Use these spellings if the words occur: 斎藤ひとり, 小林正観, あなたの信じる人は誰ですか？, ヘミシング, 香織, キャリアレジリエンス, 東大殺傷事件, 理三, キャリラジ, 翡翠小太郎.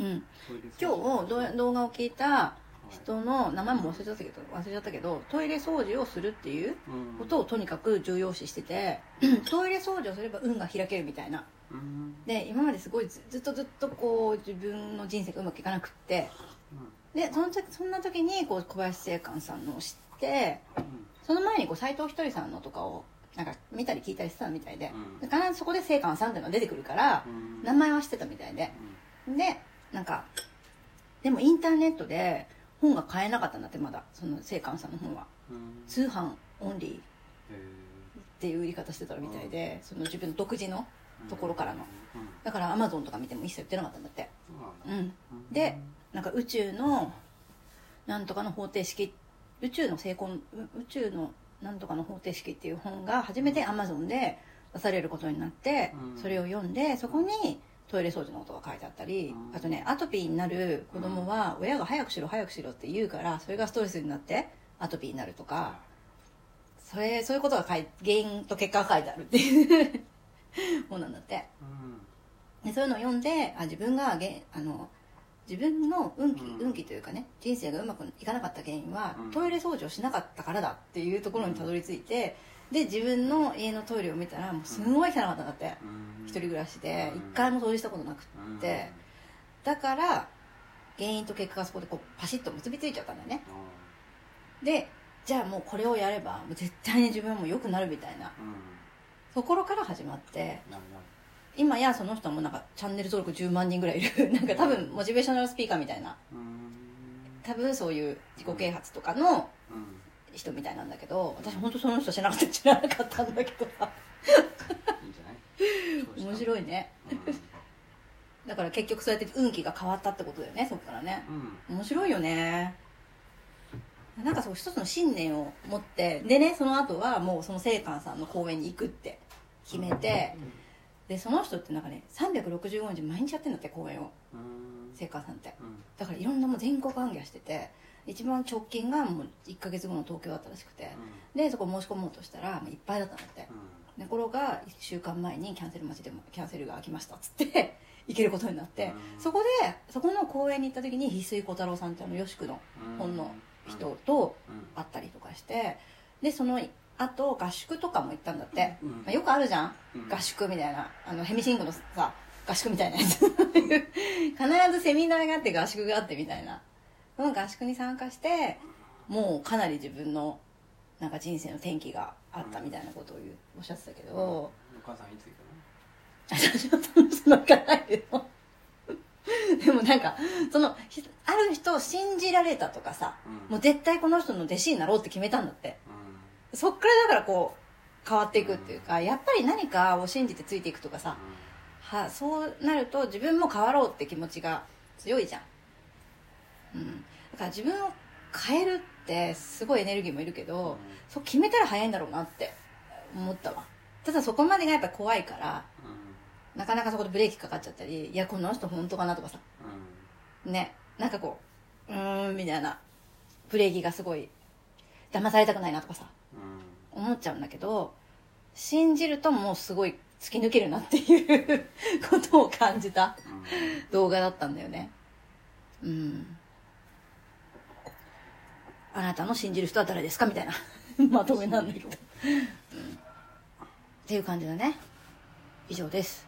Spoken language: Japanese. うん、今日動画を聞いた人の名前も忘れちゃったけどトイレ掃除をするっていうことをとにかく重要視してて、トイレ掃除をすれば運が開けるみたいな、うん、で今まですごいずっとこう自分の人生がうまくいかなくって、うん、でそんな時にこう小林正観さんのを知って、うん、その前に斎藤ひとりさんのとかをなんか見たり聞いたりしてたみたいで、うん、必ずそこで正観さんっていうのが出てくるから、うん、名前は知ってたみたいで、うん、でなんかでもインターネットで本が買えなかったんだって、まだその正観さんの本は、うん、通販オンリーっていう売り方してたみたいで、その自分の独自のところからの、だからアマゾンとか見ても一切売ってなかったんだって。うんでなんか宇宙のなんとかの方程式、宇宙のなんとかの方程式っていう本が初めてアマゾンで出されることになって、それを読んでそこにトイレ掃除のことが書いてあったり、あとねアトピーになる子供は親が早くしろって言うから、それがストレスになってアトピーになるとか、そういうことが原因と結果が書いてあるっていう本なんだって、うん、でそういうのを読んで自分の運気というかね、人生がうまくいかなかった原因は、うん、トイレ掃除をしなかったからだっていうところにたどり着いて、うん、で自分の家のトイレを見たらもうすごい汚かったんだって、うん、一人暮らしで一回も掃除したことなくって、うん、だから原因と結果がそこでこうパシッと結びついちゃったんだよね、うん、でじゃあもうこれをやれば絶対に自分も良くなるみたいな、うんところから始まって、今やその人もなんかチャンネル登録10万人ぐらいいるなんか多分モチベーショナルスピーカーみたいな、多分そういう自己啓発とかの人みたいなんだけど、私本当その人知らなかったんだけどさいいんじゃない？面白いねだから結局そうやって運気が変わったってことだよね、そっからね、うん、面白いよね。なんかそう一つの信念を持って、でねその後はもうその正観さんの公演に行くって決めて、でその人ってなんかね365日毎日やってんだって公演を、正観さんって、だからいろんなもう全国行脚してて、一番直近がもう1ヶ月後の東京だったらしくて、でそこ申し込もうとしたらいっぱいだったんだって、でこれが1週間前にキャンセルが開きましたっつって行けることになって、そこでそこの公演に行った時に翡翠小太郎さんって吉久の本の人と会ったりとかして、でその後合宿とかも行ったんだって、うんまあ、よくあるじゃん、うん、合宿みたいな、あのヘミシングのさ合宿みたいなやつ必ずセミナーがあって合宿があってみたいな、その合宿に参加してもうかなり自分のなんか人生の転機があったみたいなことをおっしゃってたけど、お母さんいつ行くの？私は楽しくないけどでもなんかそのある人を信じられたとかさ、うん、もう絶対この人の弟子になろうって決めたんだって、うん、そっからだからこう変わっていくっていうか、やっぱり何かを信じてついていくとかさ、うん、そうなると自分も変わろうって気持ちが強いじゃん、うん、だから自分を変えるってすごいエネルギーもいるけど、うん、そう決めたら早いんだろうなって思ったわ。ただそこまでがやっぱ怖いから、うんなかなかそこでブレーキかかっちゃったり、いやこの人本当かなとかさ、うん、ねなんかこうみたいなブレーキがすごい騙されたくないなとかさ、うん、思っちゃうんだけど、信じるともうすごい突き抜けるなっていうことを感じた、うん、動画だったんだよね。うんあなたの信じる人は誰ですかみたいなまとめなんだけど、うん、っていう感じだね。以上です。